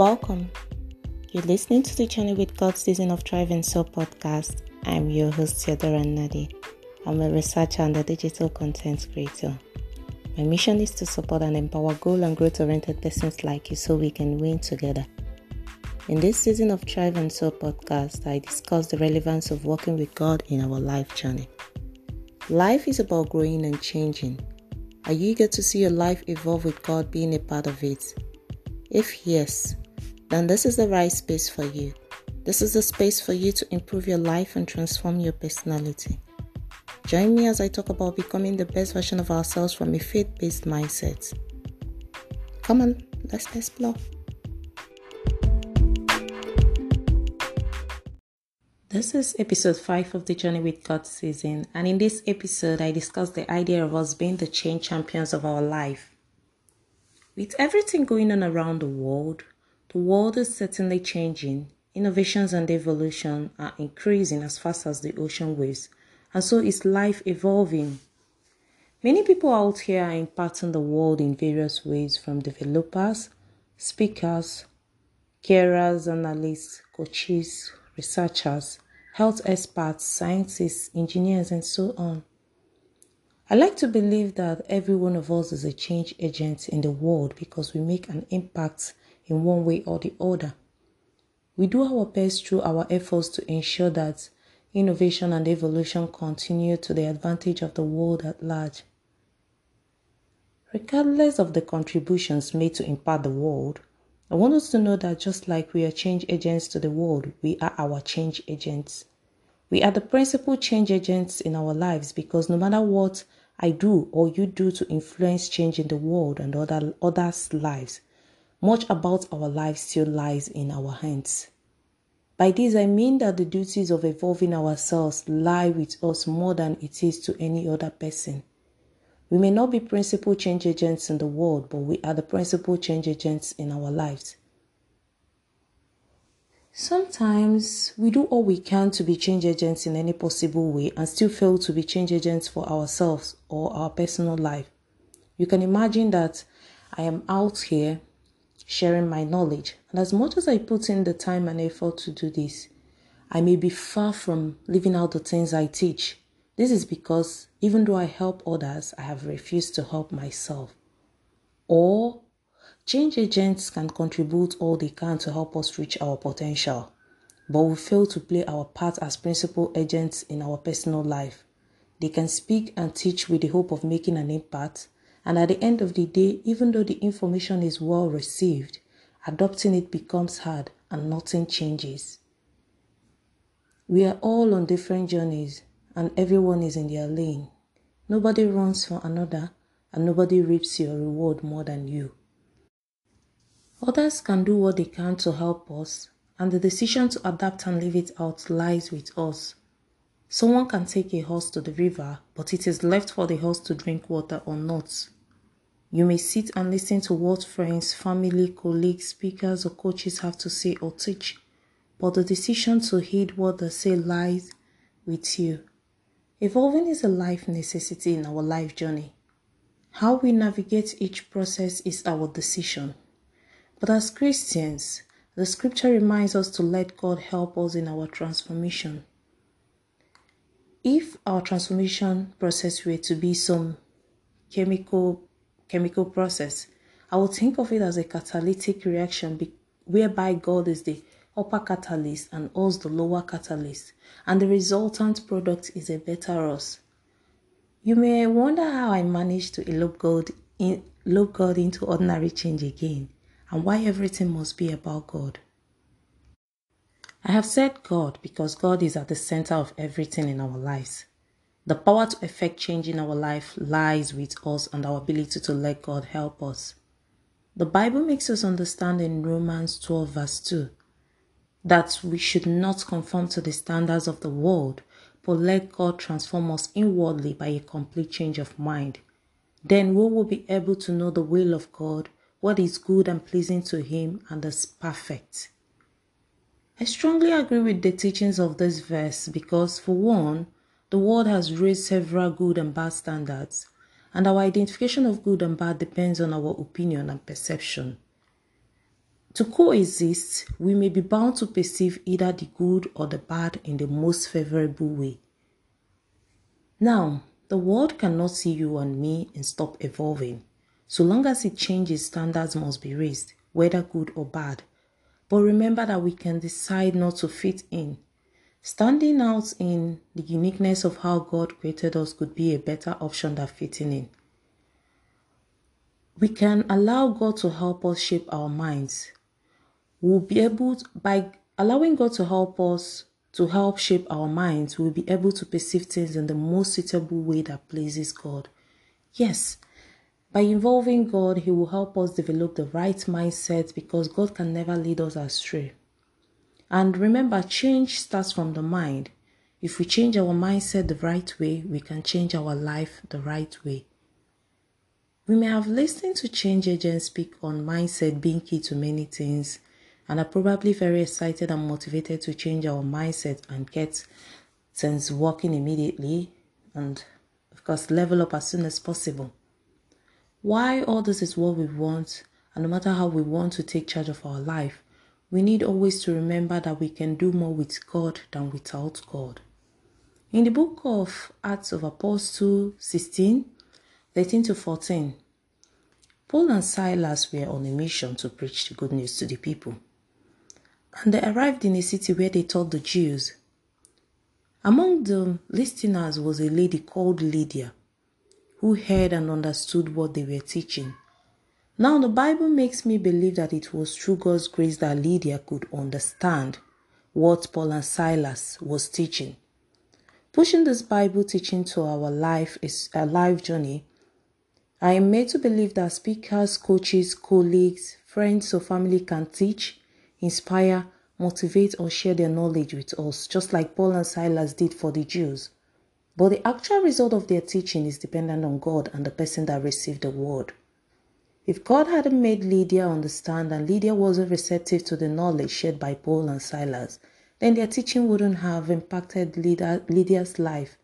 Welcome. You're listening to the Journey with God Season of Thrive and Soul podcast. I'm your host, Theodore Annadi. I'm a researcher and a digital content creator. My mission is to support and empower goal and growth-oriented persons like you so we can win together. In this Season of Thrive and Soul podcast, I discuss the relevance of working with God in our life journey. Life is about growing and changing. Are you eager to see your life evolve with God being a part of it? If yes, then this is the right space for you. This is the space for you to improve your life and transform your personality. Join me as I talk about becoming the best version of ourselves from a faith-based mindset. Come on, let's explore. This is episode 5 of the Journey with God season, and in this episode, I discuss the idea of us being the change champions of our life. With everything going on around the world is certainly changing. Innovations and evolution are increasing as fast as the ocean waves, and so is life evolving. Many people out here are impacting the world in various ways, from developers, speakers, carers, analysts, coaches, researchers, health experts, scientists, engineers, and so on. I like to believe that every one of us is a change agent in the world because we make an impact in one way or the other. We do our best through our efforts to ensure that innovation and evolution continue to the advantage of the world at large. Regardless of the contributions made to impact the world, I want us to know that just like we are change agents to the world, we are our change agents. We are the principal change agents in our lives because no matter what I do or you do to influence change in the world and others' lives, much about our lives still lies in our hands. By this I mean that the duties of evolving ourselves lie with us more than it is to any other person. We may not be principal change agents in the world, but we are the principal change agents in our lives. Sometimes we do all we can to be change agents in any possible way and still fail to be change agents for ourselves or our personal life. You can imagine that I am out here sharing my knowledge, and as much as I put in the time and effort to do this, I may be far from living out the things I teach. This is because even though I help others, I have refused to help myself. Or change agents can contribute all they can to help us reach our potential, but we fail to play our part as principal agents in our personal life. They can speak and teach with the hope of making an impact, and at the end of the day, even though the information is well received, adopting it becomes hard and nothing changes. We are all on different journeys, and everyone is in their lane. Nobody runs for another, and nobody reaps your reward more than you. Others can do what they can to help us, and the decision to adapt and live it out lies with us. Someone can take a horse to the river, but it is left for the horse to drink water or not. You may sit and listen to what friends, family, colleagues, speakers, or coaches have to say or teach, but the decision to heed what they say lies with you. Evolving is a life necessity in our life journey. How we navigate each process is our decision. But as Christians, the scripture reminds us to let God help us in our transformation. If our transformation process were to be some chemical process, I would think of it as a catalytic reaction whereby God is the upper catalyst and us the lower catalyst, and the resultant product is a better us. You may wonder how I managed to elope God into ordinary change again, and why everything must be about God. I have said God because God is at the center of everything in our lives. The power to effect change in our life lies with us and our ability to let God help us. The Bible makes us understand in Romans 12 verse 2 that we should not conform to the standards of the world, but let God transform us inwardly by a complete change of mind. Then we will be able to know the will of God, what is good and pleasing to Him, and is perfect. I strongly agree with the teachings of this verse because, for one, the world has raised several good and bad standards, and our identification of good and bad depends on our opinion and perception. To coexist, we may be bound to perceive either the good or the bad in the most favorable way. Now, the world cannot see you and me and stop evolving. So long as it changes, standards must be raised, whether good or bad. But remember that we can decide not to fit in. Standing out in the uniqueness of how God created us could be a better option than fitting in. We can allow God to help us shape our minds. We'll be able to, by allowing God to help shape our minds, we'll be able to perceive things in the most suitable way that pleases God. Yes, by involving God, He will help us develop the right mindset because God can never lead us astray. And remember, change starts from the mind. If we change our mindset the right way, we can change our life the right way. We may have listened to change agents speak on mindset being key to many things and are probably very excited and motivated to change our mindset and get things working immediately and, of course, level up as soon as possible. While all this is what we want, and no matter how we want to take charge of our life, we need always to remember that we can do more with God than without God. In the book of Acts of Apostles 16, 13 to 14, Paul and Silas were on a mission to preach the good news to the people. And they arrived in a city where they taught the Jews. Among the listeners was a lady called Lydia, who heard and understood what they were teaching. Now, the Bible makes me believe that it was through God's grace that Lydia could understand what Paul and Silas was teaching. Pushing this Bible teaching to our life is a life journey. I am made to believe that speakers, coaches, colleagues, friends or family can teach, inspire, motivate or share their knowledge with us, just like Paul and Silas did for the Jews. But the actual result of their teaching is dependent on God and the person that received the word. If God hadn't made Lydia understand and Lydia wasn't receptive to the knowledge shared by Paul and Silas, then their teaching wouldn't have impacted Lydia's life.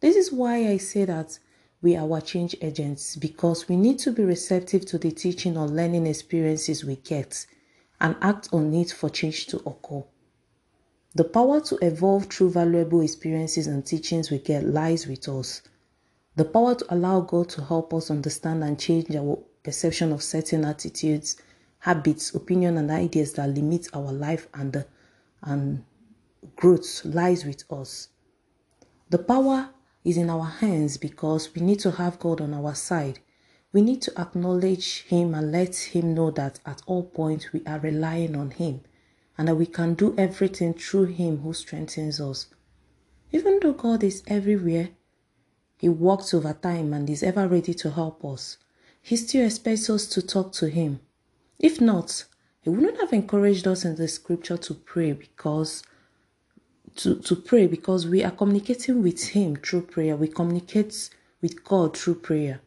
This is why I say that we are our change agents, because we need to be receptive to the teaching or learning experiences we get and act on it for change to occur. The power to evolve through valuable experiences and teachings we get lies with us. The power to allow God to help us understand and change our perception of certain attitudes, habits, opinions, and ideas that limit our life and growth lies with us. The power is in our hands because we need to have God on our side. We need to acknowledge Him and let Him know that at all points we are relying on Him and that we can do everything through Him who strengthens us. Even though God is everywhere, He works over time and is ever ready to help us, He still expects us to talk to Him. If not, He wouldn't have encouraged us in the scripture to pray because we are communicating with Him through prayer. We communicate with God through prayer.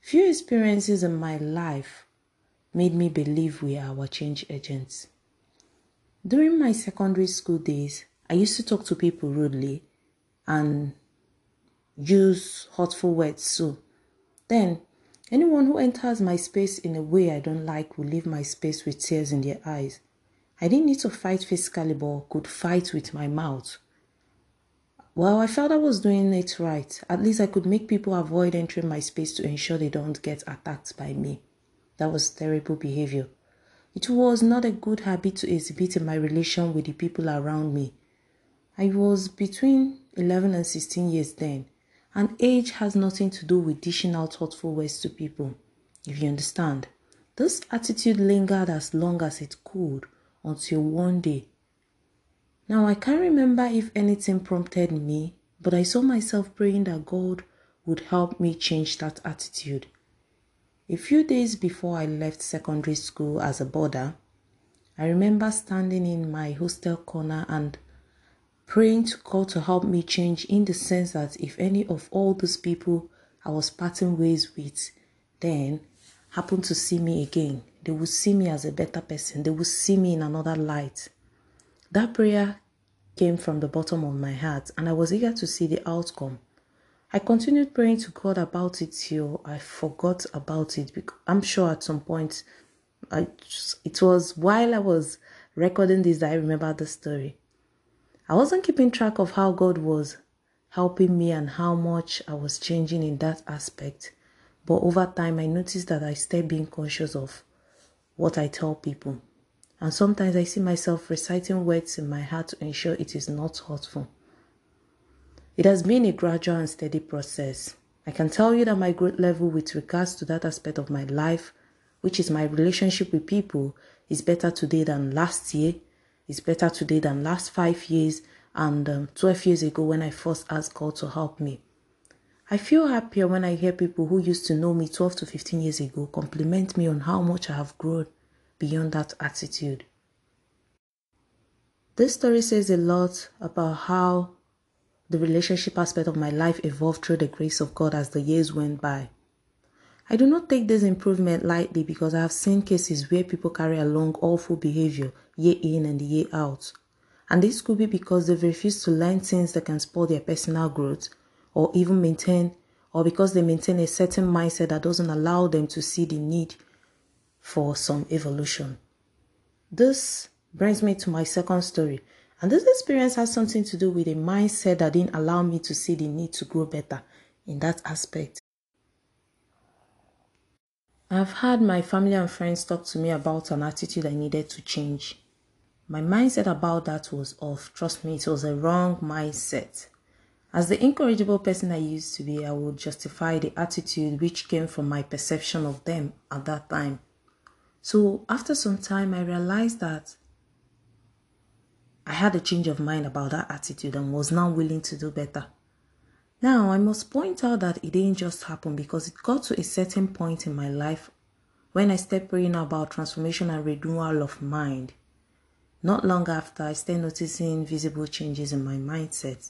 Few experiences in my life made me believe we are our change agents. During my secondary school days, I used to talk to people rudely and use hurtful words too. Then, anyone who enters my space in a way I don't like will leave my space with tears in their eyes. I didn't need to fight physically, but could fight with my mouth. Well, I felt I was doing it right. At least I could make people avoid entering my space to ensure they don't get attacked by me. That was terrible behavior. It was not a good habit to exhibit in my relation with the people around me. I was between 11 and 16 years then. And age has nothing to do with dishing out hurtful words to people, if you understand. This attitude lingered as long as it could, until one day. Now, I can't remember if anything prompted me, but I saw myself praying that God would help me change that attitude. A few days before I left secondary school as a boarder, I remember standing in my hostel corner and praying to God to help me change, in the sense that if any of all those people I was parting ways with then happened to see me again, they would see me as a better person. They would see me in another light. That prayer came from the bottom of my heart and I was eager to see the outcome. I continued praying to God about it till I forgot about it. I'm sure at some point it was while I was recording this that I remembered the story. I wasn't keeping track of how God was helping me and how much I was changing in that aspect. But over time, I noticed that I started being conscious of what I tell people. And sometimes I see myself reciting words in my heart to ensure it is not hurtful. It has been a gradual and steady process. I can tell you that my growth level with regards to that aspect of my life, which is my relationship with people, is better today than last year. It's better today than last 5 years and 12 years ago when I first asked God to help me. I feel happier when I hear people who used to know me 12 to 15 years ago compliment me on how much I have grown beyond that attitude. This story says a lot about how the relationship aspect of my life evolved through the grace of God as the years went by. I do not take this improvement lightly because I have seen cases where people carry along awful behavior year in and year out. And this could be because they've refused to learn things that can spoil their personal growth or even maintain, or because they maintain a certain mindset that doesn't allow them to see the need for some evolution. This brings me to my second story, and this experience has something to do with a mindset that didn't allow me to see the need to grow better in that aspect. I've had my family and friends talk to me about an attitude I needed to change. My mindset about that was off. Trust me, it was a wrong mindset. As the incorrigible person I used to be, I would justify the attitude which came from my perception of them at that time. So after some time, I realized that I had a change of mind about that attitude and was now willing to do better. Now, I must point out that it didn't just happen because it got to a certain point in my life when I started praying about transformation and renewal of mind. Not long after, I started noticing visible changes in my mindset.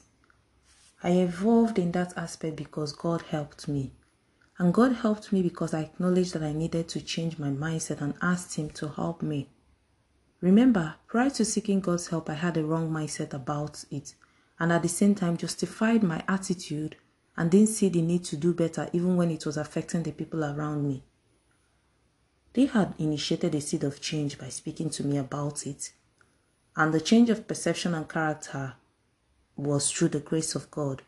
I evolved in that aspect because God helped me. And God helped me because I acknowledged that I needed to change my mindset and asked Him to help me. Remember, prior to seeking God's help, I had a wrong mindset about it, and at the same time justified my attitude and didn't see the need to do better even when it was affecting the people around me. They had initiated a seed of change by speaking to me about it, and the change of perception and character was through the grace of God.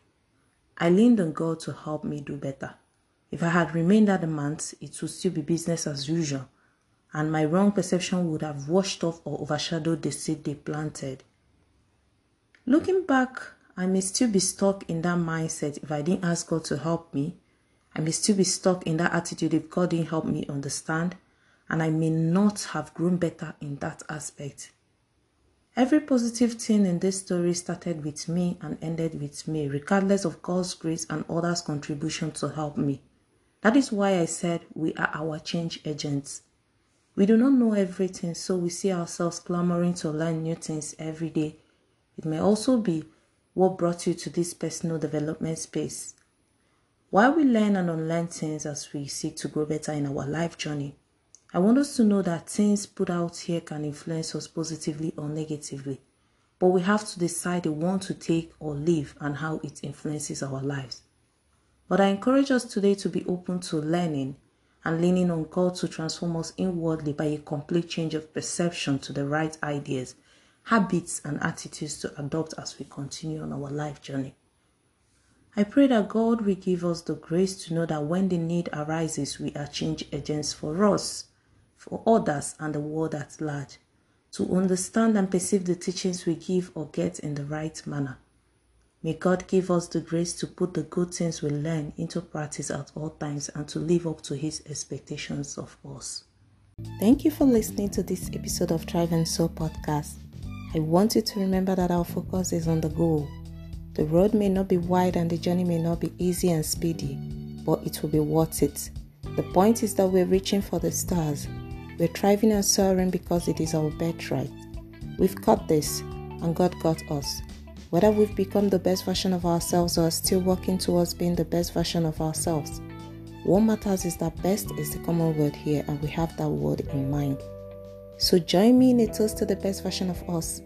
I leaned on God to help me do better. If I had remained adamant, it would still be business as usual, and my wrong perception would have washed off or overshadowed the seed they planted. Looking back, I may still be stuck in that mindset if I didn't ask God to help me. I may still be stuck in that attitude if God didn't help me understand, and I may not have grown better in that aspect. Every positive thing in this story started with me and ended with me, regardless of God's grace and others' contribution to help me. That is why I said we are our change agents. We do not know everything, so we see ourselves clamoring to learn new things every day. It may also be what brought you to this personal development space. While we learn and unlearn things as we seek to grow better in our life journey, I want us to know that things put out here can influence us positively or negatively, but we have to decide the one to take or leave and how it influences our lives. But I encourage us today to be open to learning and leaning on God to transform us inwardly by a complete change of perception to the right ideas, habits, and attitudes to adopt as we continue on our life journey. I pray that God will give us the grace to know that when the need arises, we are change agents for us, for others, and the world at large, to understand and perceive the teachings we give or get in the right manner. May God give us the grace to put the good things we learn into practice at all times and to live up to His expectations of us. Thank you for listening to this episode of Thrive and Soul podcast. I want you to remember that our focus is on the goal. The road may not be wide and the journey may not be easy and speedy, but it will be worth it. The point is that we're reaching for the stars. We're thriving and soaring because it is our birthright. We've got this, and God got us. Whether we've become the best version of ourselves or are still working towards being the best version of ourselves, what matters is that best is the common word here, and we have that word in mind. So join me in a toast to the best version of us.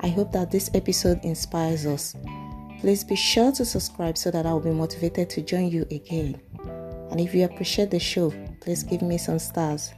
I hope that this episode inspires us. Please be sure to subscribe so that I will be motivated to join you again. And if you appreciate the show, please give me some stars.